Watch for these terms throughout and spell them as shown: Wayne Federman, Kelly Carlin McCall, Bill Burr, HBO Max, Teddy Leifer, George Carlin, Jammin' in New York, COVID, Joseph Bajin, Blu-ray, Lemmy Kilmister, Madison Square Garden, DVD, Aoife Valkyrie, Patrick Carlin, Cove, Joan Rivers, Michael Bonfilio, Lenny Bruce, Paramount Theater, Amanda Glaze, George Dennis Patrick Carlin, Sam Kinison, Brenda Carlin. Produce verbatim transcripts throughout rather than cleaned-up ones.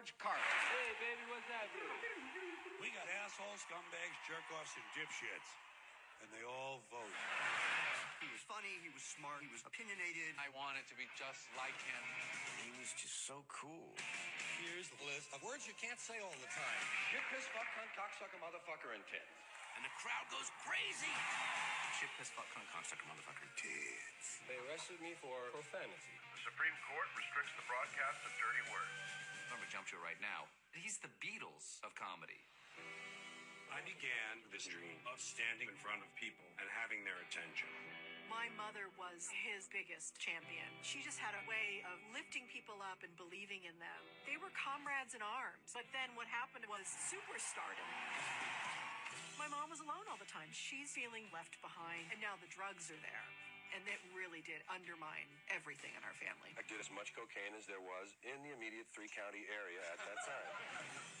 George Carlin. Hey, baby, what's that dude? We got assholes, scumbags, jerk-offs, and dipshits. And they all vote. He was funny, he was smart, he was opinionated. I wanted to be just like him. He was just so cool. Here's the list of words you can't say all the time. Shit, piss, fuck, cunt, cocksucker, motherfucker, and tits. And the crowd goes crazy. Shit, piss, fuck, cunt, cocksucker, motherfucker, and tits. They arrested me for profanity. The Supreme Court restricts the broadcast of dirty words. I'm gonna jump to it right now. He's the Beatles of comedy. I began this dream of standing in front of people and having their attention. My mother was his biggest champion. She just had a way of lifting people up and believing in them. They were comrades in arms. But then what happened was superstardom. My mom was alone all the time. She's feeling left behind. And now the drugs are there. And that really did undermine everything in our family. I did as much cocaine as there was in the immediate three-county area at that time.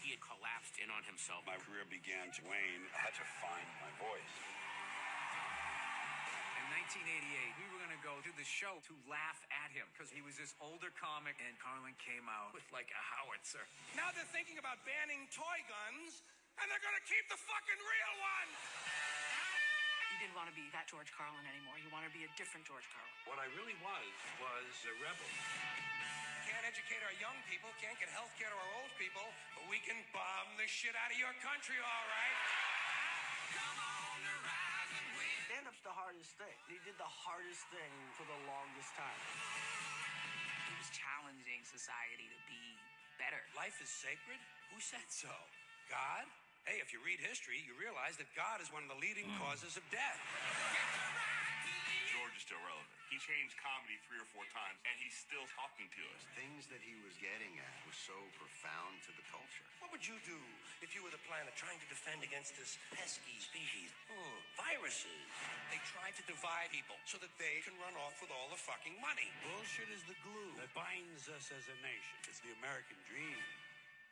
He had collapsed in on himself. My career began to wane. I had to find my voice. In nineteen eighty-eight, we were going to go to the show to laugh at him because he was this older comic, and Carlin came out with like a howitzer. Now they're thinking about banning toy guns, and they're going to keep the fucking real ones! Didn't want to be that George Carlin anymore. You want to be a different George Carlin. What I really was, was a rebel. Can't educate our young people, can't get health care to our old people, but we can bomb the shit out of your country, all right? Come on the rise and win. Stand-up's the hardest thing. He did the hardest thing for the longest time. He was challenging society to be better. Life is sacred? Who said so? God? Hey, if you read history, you realize that God is one of the leading mm. causes of death. George is still relevant. He changed comedy three or four times, and he's still talking to us. Things that he was getting at was so profound to the culture. What would you do if you were the planet trying to defend against this pesky species? Hmm, viruses. They try to divide people so that they can run off with all the fucking money. Bullshit is the glue that binds us as a nation. It's the American dream.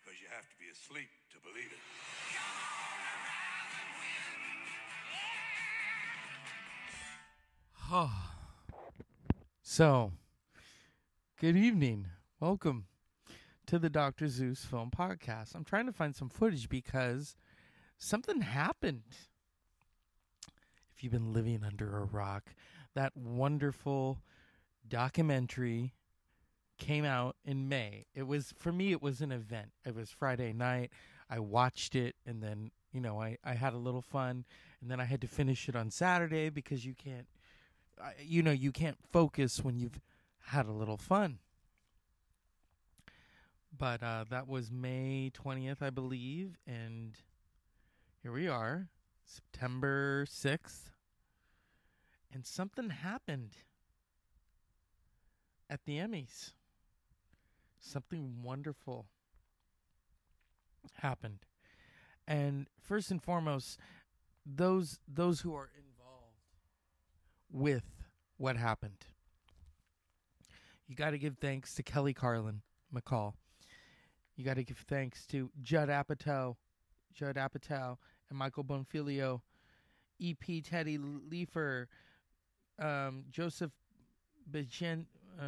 Because you have to be asleep to believe it. Come on, arise and win. Yeah! So, good evening. Welcome to the Doctor Zeus Film Podcast. I'm trying to find some footage because something happened. If you've been living under a rock, that wonderful documentary came out in May. It was, for me, it was an event. It was Friday night. I watched it, and then, you know, I, I had a little fun, and then I had to finish it on Saturday because you can't, you know, you can't focus when you've had a little fun. But uh, that was May twentieth, I believe, and here we are, September sixth, and something happened at the Emmys. Something wonderful happened. And first and foremost, those those who are involved with what happened. You got to give thanks to Kelly Carlin McCall. You got to give thanks to Judd Apatow, Judd Apatow and Michael Bonfilio, E P Teddy Leifer, um, Joseph Bajin. Uh,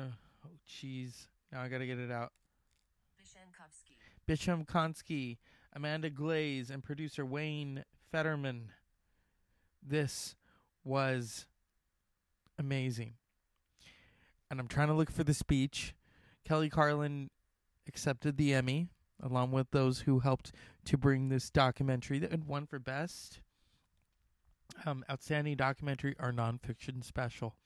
oh, jeez. Now I gotta get it out. Bisham Konsky. Bisham Konsky, Amanda Glaze, and producer Wayne Federman. This was amazing. And I'm trying to look for the speech. Kelly Carlin accepted the Emmy, along with those who helped to bring this documentary that had won for Best um, Outstanding Documentary or Nonfiction Special.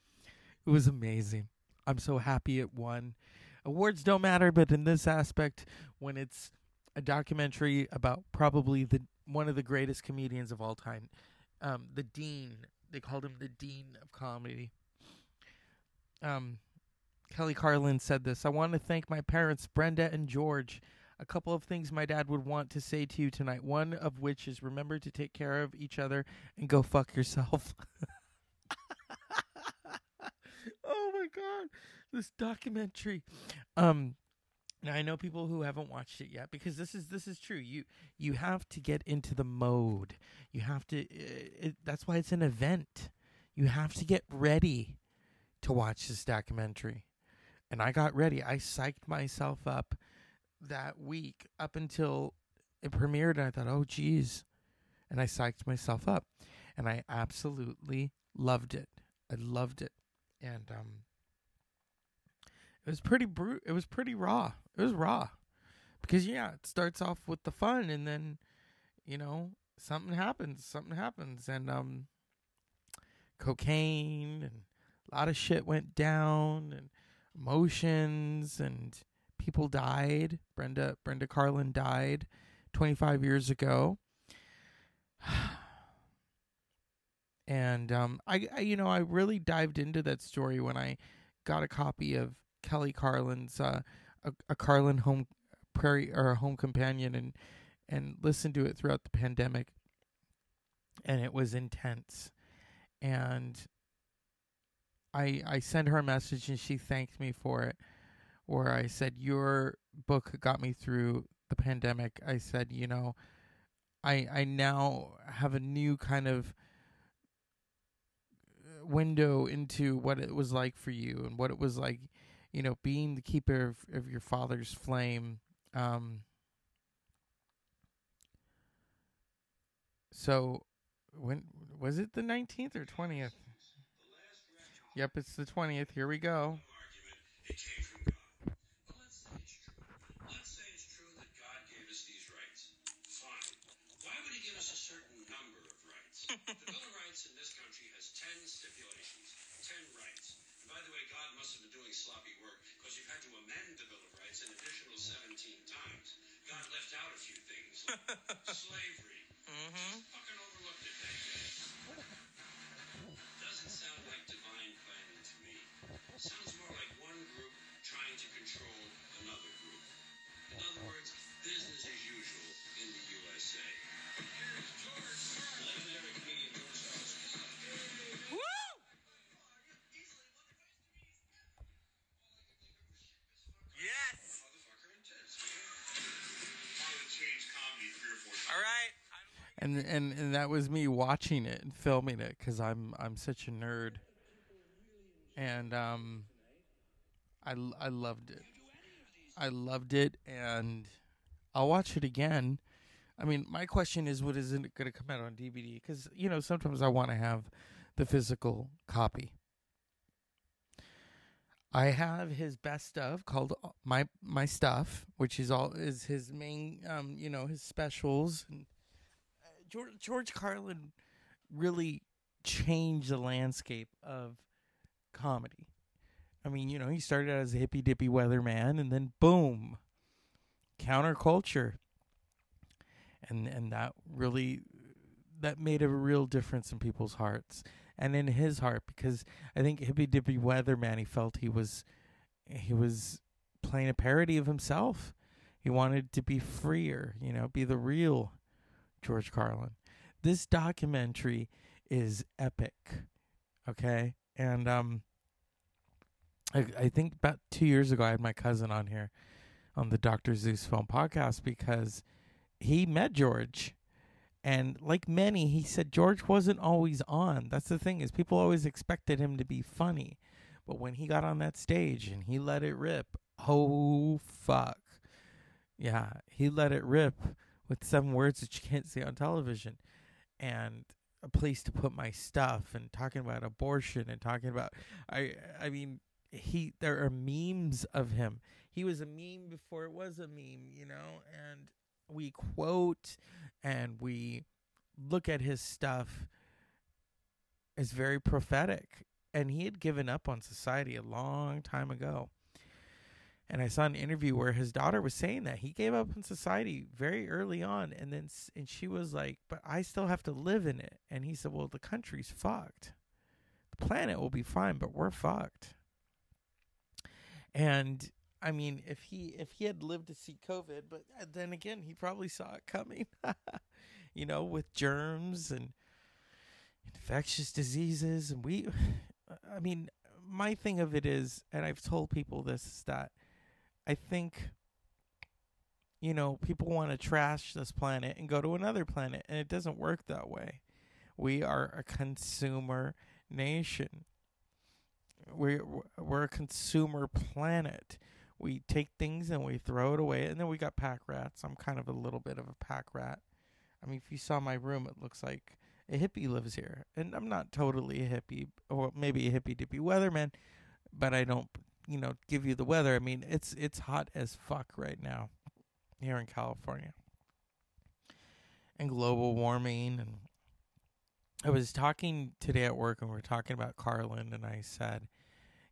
It was amazing. I'm so happy it won. Awards don't matter, but in this aspect, when it's a documentary about probably the one of the greatest comedians of all time, um, the Dean, they called him the Dean of Comedy. Um, Kelly Carlin said this: "I want to thank my parents, Brenda and George. A couple of things my dad would want to say to you tonight, one of which is remember to take care of each other and go fuck yourself." Oh my God, this documentary. Um, now I know people who haven't watched it yet, because this is this is true. You you have to get into the mode. You have to. It, it, that's why it's an event. You have to get ready to watch this documentary. And I got ready. I psyched myself up. that week up until it premiered, and I thought, oh, geez. And I psyched myself up, and I absolutely loved it. I loved it. And um, it was pretty bru- It was pretty raw. It was raw. Because, yeah, it starts off with the fun, and then, you know, something happens. Something happens. And um, cocaine and a lot of shit went down, and emotions, and people died. Brenda Brenda Carlin died twenty-five years ago. And um, I, I, you know, I really dived into that story when I got a copy of Kelly Carlin's uh, a, a Carlin Home Prairie or a Home Companion, and and listened to it throughout the pandemic, and it was intense. And I I sent her a message, and she thanked me for it, where I said, "Your book got me through the pandemic." I said, "You know, I I now have a new kind of window into what it was like for you, and what it was like, you know, being the keeper of, of your father's flame." Um, so when was it, the nineteenth or twentieth? Yep, it's the twentieth. Here we go. The Bill of Rights in this country has ten stipulations, ten rights. And by the way, God must have been doing sloppy work, because you've had to amend the Bill of Rights an additional seventeen times. God left out a few things, like slavery. Mm-hmm. Just fucking overlooked it back then. Doesn't sound like divine planning to me. Sounds more like one group trying to control another group. In other words, business as usual in the U S A. Here's George Carlin. And and and that was me watching it and filming it, because I'm I'm such a nerd, and um, I I loved it, I loved it, and I'll watch it again. I mean, my question is, what is it going to come out on D V D? Because, you know, sometimes I want to have the physical copy. I have his best stuff called my my stuff, which is all is his main, um, you know, his specials. And George, George Carlin really changed the landscape of comedy. I mean, you know, he started out as a hippy dippy weatherman, and then boom, counterculture, and and that really that made a real difference in people's hearts. And in his heart, because I think hippy dippy weatherman, he felt he was, he was playing a parody of himself. He wanted to be freer, you know, be the real George Carlin. This documentary is epic, okay? And um, I, I think about two years ago, I had my cousin on here on the Doctor Zeus Film Podcast, because he met George. And like many, he said George wasn't always on. That's the thing, is people always expected him to be funny. But when he got on that stage and he let it rip, oh, fuck. Yeah, he let it rip with some words that you can't see on television. And a place to put my stuff, and talking about abortion, and talking about, I I mean, he there are memes of him. He was a meme before it was a meme, you know, and we quote and we look at his stuff as very prophetic. And he had given up on society a long time ago. And I saw an interview where his daughter was saying that he gave up on society very early on. And then and she was like, but I still have to live in it. And he said, well, the country's fucked. The planet will be fine, but we're fucked. And I mean, if he if he had lived to see COVID, but then again, he probably saw it coming, you know, with germs and infectious diseases. And we, I mean, my thing of it is, and I've told people this, is that I think, you know, people want to trash this planet and go to another planet, and it doesn't work that way. We are a consumer nation. We're, we're a consumer planet. we take things and we throw it away. And then we got pack rats. I'm kind of a little bit of a pack rat. I mean, if you saw my room, it looks like a hippie lives here. And I'm not totally a hippie, or maybe a hippie dippy weatherman, but I don't, you know, give you the weather. I mean, it's it's hot as fuck right now here in California. And global warming. And I was talking today at work, and we were talking about Carlin, and I said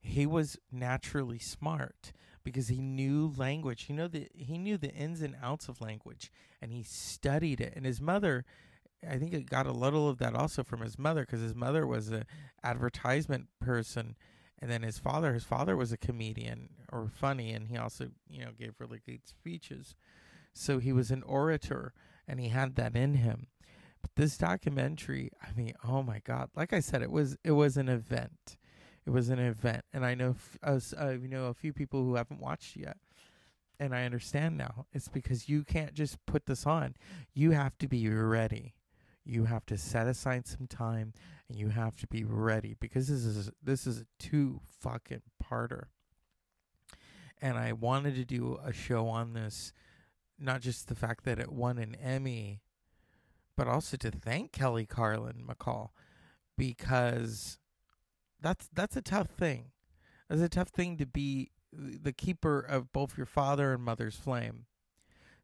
he was naturally smart because he knew language. You know, the, he knew the ins and outs of language, and he studied it. And his mother, I think it got a little of that also from his mother, because his mother was an advertisement person. And then his father, his father was a comedian or funny, and he also, you know, gave really good speeches. So he was an orator, and he had that in him. But this documentary, I mean, oh my God! Like I said, it was it was an event. It was an event, and I know f- uh, you know a few people who haven't watched yet, and I understand now. It's because you can't just put this on. You have to be ready. You have to set aside some time, and you have to be ready, because this is this is a two fucking parter. And I wanted to do a show on this, not just the fact that it won an Emmy, but also to thank Kelly Carlin McCall, because that's that's a tough thing. That's a tough thing to be the keeper of both your father and mother's flame.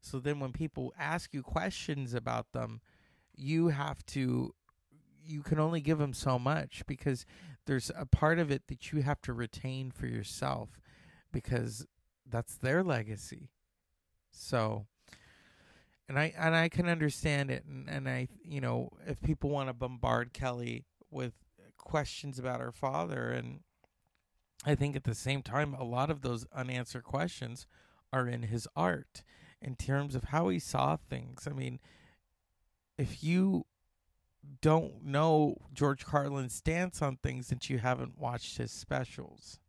So then when people ask you questions about them, you have to, you can only give them so much, because there's a part of it that you have to retain for yourself, because that's their legacy. So, and I and I can understand it, and, and I, you know, if people want to bombard Kelly with questions about her father, and I think at the same time, a lot of those unanswered questions are in his art, in terms of how he saw things. I mean, if you don't know George Carlin's stance on things, that you haven't watched his specials,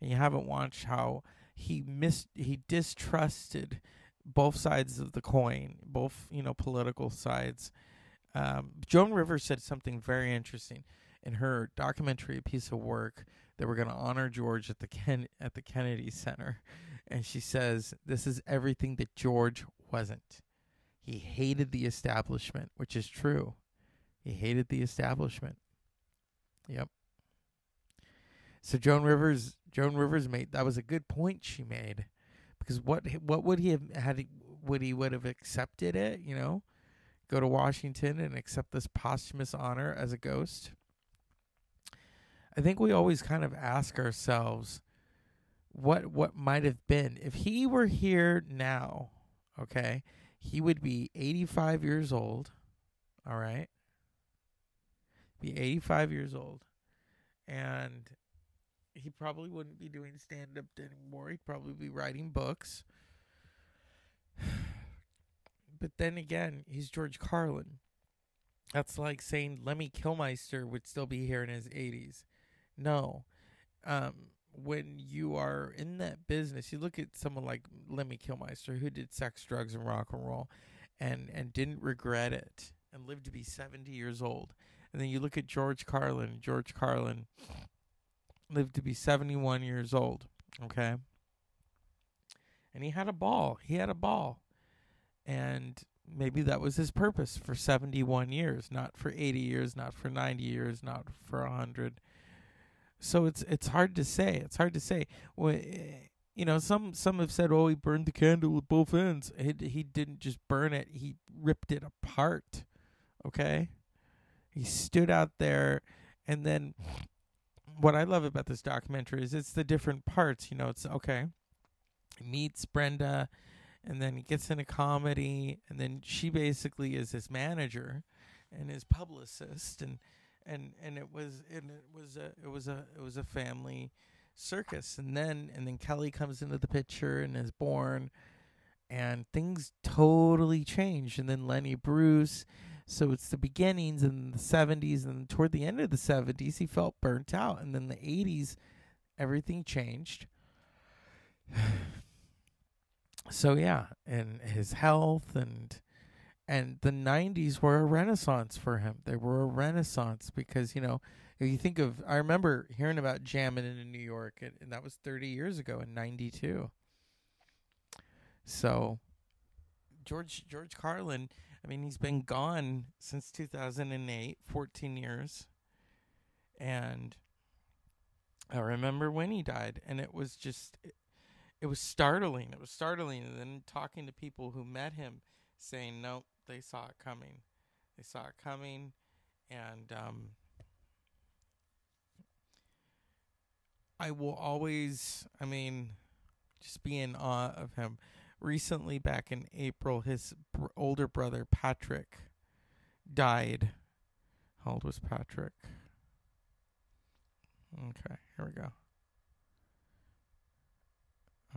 and you haven't watched how he mis- he distrusted both sides of the coin, both, you know, political sides. Um, Joan Rivers said something very interesting in her documentary, a piece of work that we're going to honor George at the Ken- at the Kennedy Center, and she says this is everything that George wasn't. He hated the establishment, which is true. He hated the establishment. Yep. So Joan Rivers, Joan Rivers made, that was a good point she made, because what what would he have had? Would he would have accepted it? You know, go to Washington and accept this posthumous honor as a ghost. I think we always kind of ask ourselves, what what might have been if he were here now? Okay. He would be eighty-five years old, all right? Be eighty-five years old, and he probably wouldn't be doing stand-up anymore. He'd probably be writing books. But then again, he's George Carlin. That's like saying Lemmy Kilmister would still be here in his eighties. No. Um... When you are in that business, you look at someone like Lemmy Kilmister, who did sex, drugs, and rock and roll, and, and didn't regret it, and lived to be seventy years old. And then you look at George Carlin. George Carlin lived to be seventy-one years old, okay? And he had a ball. He had a ball. And maybe that was his purpose for seventy-one years, not for eighty years, not for ninety years, not for one hundred. So it's it's hard to say. It's hard to say. Well, you know, some some have said, "Oh, he burned the candle with both ends." He he didn't just burn it; he ripped it apart. Okay, he stood out there, and then what I love about this documentary is it's the different parts. You know, it's okay. He meets Brenda, and then he gets into comedy, and then she basically is his manager and his publicist, and. And and it was and it was a it was a it was a family circus, and then and then Kelly comes into the picture and is born, and things totally changed. And then Lenny Bruce, so it's the beginnings in the seventies, and toward the end of the seventies, he felt burnt out, and then the eighties, everything changed. So yeah, and his health and. And the nineties were a renaissance for him. They were a renaissance because, you know, if you think of, I remember hearing about Jammin' in New York, and, and that was thirty years ago in ninety-two. So George George Carlin, I mean, he's been gone since two thousand eight, fourteen years. And I remember when he died, and it was just, it, it was startling. It was startling. And then talking to people who met him saying, nope, they saw it coming. They saw it coming. And um, I will always, I mean, just be in awe of him. Recently, back in April, his br- older brother, Patrick, died. How old was Patrick? Okay, here we go.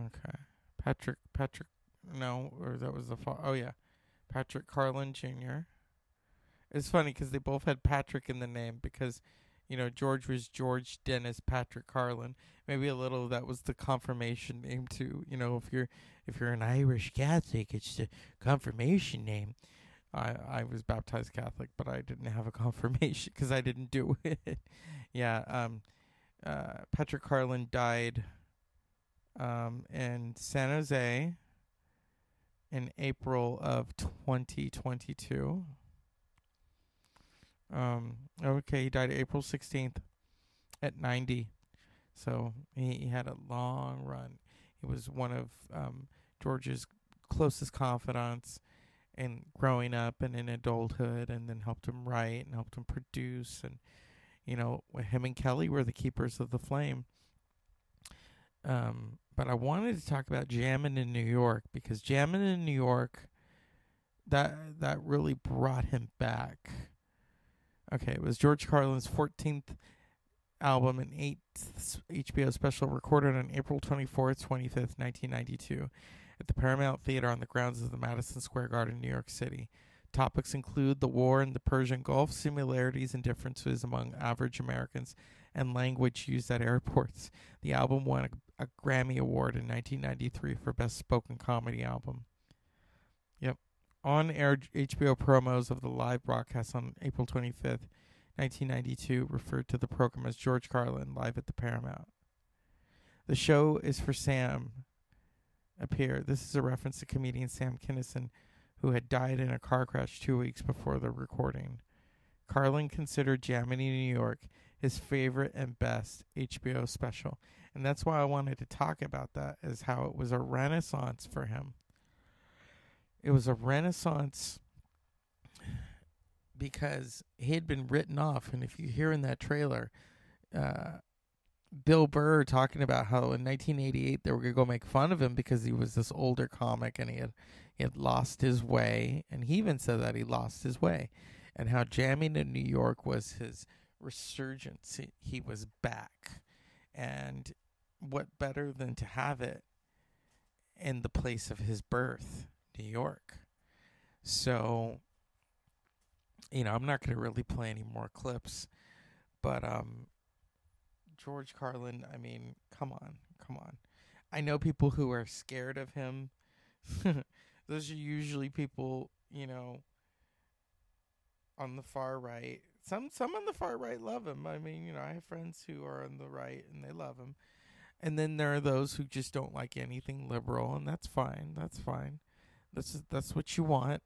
Okay. Patrick, Patrick, no, or that was the, fa- oh yeah. Patrick Carlin Junior It's funny because they both had Patrick in the name because, you know, George was George Dennis Patrick Carlin. Maybe a little of that was the confirmation name too. You know, if you're if you're an Irish Catholic, it's the confirmation name. I I was baptized Catholic, but I didn't have a confirmation because I didn't do it. yeah. Um. Uh. Patrick Carlin died. Um. In San Jose. In April of twenty twenty-two. Um, okay, he died April sixteenth at ninety. So he, he had a long run. He was one of um, George's closest confidants in growing up and in adulthood, and then helped him write and helped him produce. And, you know, him and Kelly were the keepers of the flame. Um, but I wanted to talk about Jammin' in New York, because Jammin' in New York, that that really brought him back. Okay, it was George Carlin's fourteenth album and eighth H B O special, recorded on April twenty-fourth, twenty-fifth, nineteen ninety-two at the Paramount Theater on the grounds of the Madison Square Garden, New York City. Topics include the war and the Persian Gulf, similarities and differences among average Americans, and language used at airports. The album won a, a Grammy Award in nineteen ninety-three for Best Spoken Comedy Album. Yep. On-air H B O promos of the live broadcast on April twenty-fifth, nineteen ninety-two referred to the program as George Carlin Live at the Paramount. The show is for Sam. Appear. This is a reference to comedian Sam Kinison, who had died in a car crash two weeks before the recording. Carlin considered Jammin' in New York his favorite and best H B O special. And that's why I wanted to talk about that, is how it was a renaissance for him. It was a renaissance because he had been written off. And if you hear in that trailer, uh, Bill Burr talking about how in nineteen eighty-eight they were going to go make fun of him because he was this older comic and he had, he had lost his way. And he even said that he lost his way, and how Jammin' in New York was his resurgence. He, he was back. And what better than to have it in the place of his birth, New York. So, you know, I'm not going to really play any more clips, but um, George Carlin, I mean, come on, come on. I know people who are scared of him. Those are usually people, you know, on the far right. Some some on the far right love him. I mean, you know, I have friends who are on the right and they love him. And then there are those who just don't like anything liberal, and that's fine. That's fine. That's that's what you want.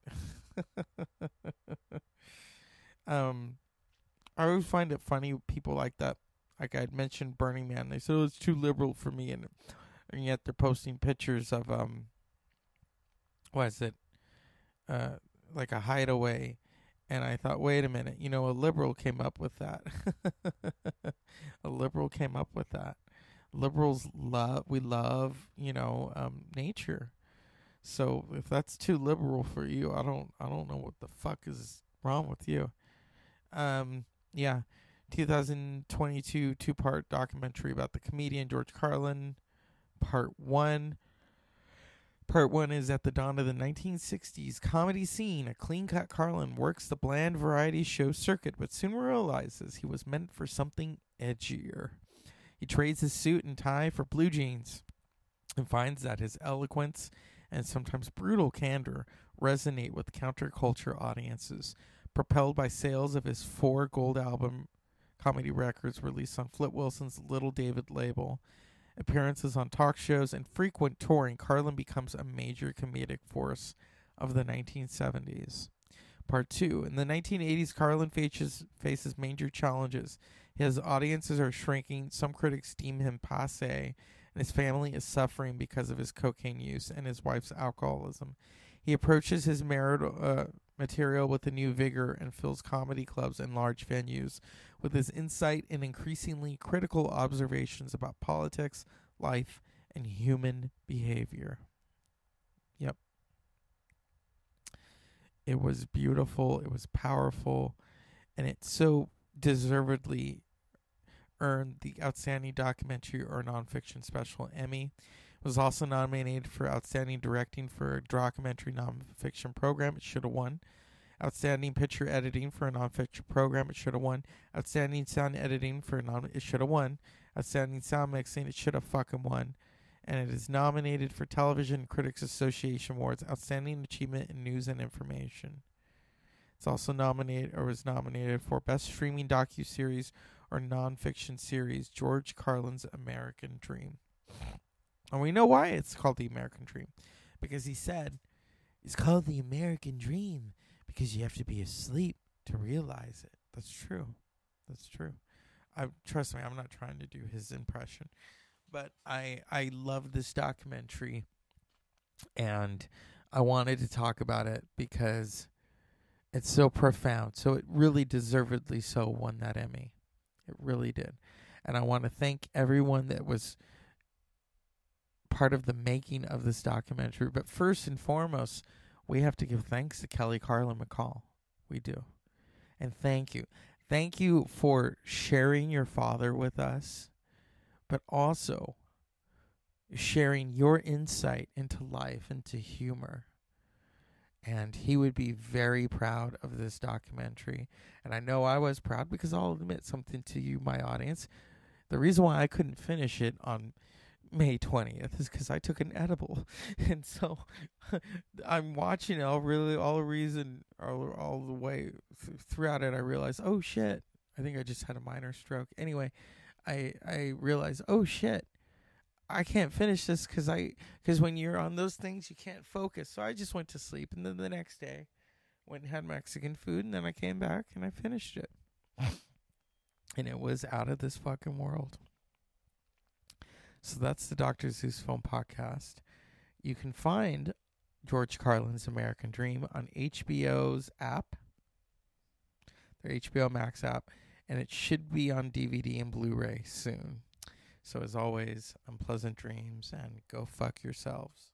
um, I always find it funny people like that. Like I'd mentioned Burning Man, they said, "Oh, it's too liberal for me," and and yet they're posting pictures of um, what is it, uh, like a hideaway. And I thought, wait a minute, you know, a liberal came up with that. A liberal came up with that. Liberals love, we love, you know, um, nature. So if that's too liberal for you, I don't, I don't know what the fuck is wrong with you. Um, yeah, twenty twenty-two two-part documentary about the comedian George Carlin, part one. Part one is at the dawn of the nineteen sixties comedy scene. A clean-cut Carlin works the bland variety show circuit, but soon realizes he was meant for something edgier. He trades his suit and tie for blue jeans, and finds that his eloquence and sometimes brutal candor resonate with counterculture audiences. Propelled by sales of his four gold album comedy records released on Flip Wilson's Little David label, appearances on talk shows, and frequent touring, Carlin becomes a major comedic force of the nineteen seventies. Part two. In the nineteen eighties, Carlin faces, faces major challenges. His audiences are shrinking, some critics deem him passé, and his family is suffering because of his cocaine use and his wife's alcoholism. He approaches his marital uh, material with a new vigor and fills comedy clubs and large venues with his insight and increasingly critical observations about politics, life, and human behavior. Yep. It was beautiful, it was powerful, and it so deservedly earned the Outstanding Documentary or Nonfiction Special Emmy. It was also nominated for Outstanding Directing for a Documentary Nonfiction Program. It should have won. Outstanding Picture Editing for a Nonfiction Program. It should have won. Outstanding Sound Editing for a non. It should have won. Outstanding Sound Mixing. It should have fucking won. And it is nominated for Television Critics Association Awards, Outstanding Achievement in News and Information. It's also nominated or was nominated for Best Streaming Docuseries or Nonfiction Series, George Carlin's American Dream. And we know why it's called The American Dream. Because he said, it's called The American Dream because you have to be asleep to realize it. That's true. That's true. I trust me, I'm not trying to do his impression. But I I love this documentary, and I wanted to talk about it because it's so profound. So it really deservedly so won that Emmy. It really did. And I want to thank everyone that was part of the making of this documentary. But first and foremost, we have to give thanks to Kelly Carlin McCall. We do. And thank you. Thank you for sharing your father with us, but also sharing your insight into life, into humor. And he would be very proud of this documentary. And I know I was proud, because I'll admit something to you, my audience. The reason why I couldn't finish it on May twentieth is because I took an edible. And so I'm watching it all, really, all the reason, all, all the way th- throughout it, I realized, oh, shit, I think I just had a minor stroke. Anyway, I I realized, oh, shit, I can't finish this because I because when you're on those things, you can't focus. So I just went to sleep. And then the next day, went and had Mexican food. And then I came back and I finished it. And it was out of this fucking world. So that's the Doctor Zeus Film Podcast. You can find George Carlin's American Dream on H B O's app, their H B O Max app. And it should be on D V D and Blu-ray soon. So as always, unpleasant dreams and go fuck yourselves.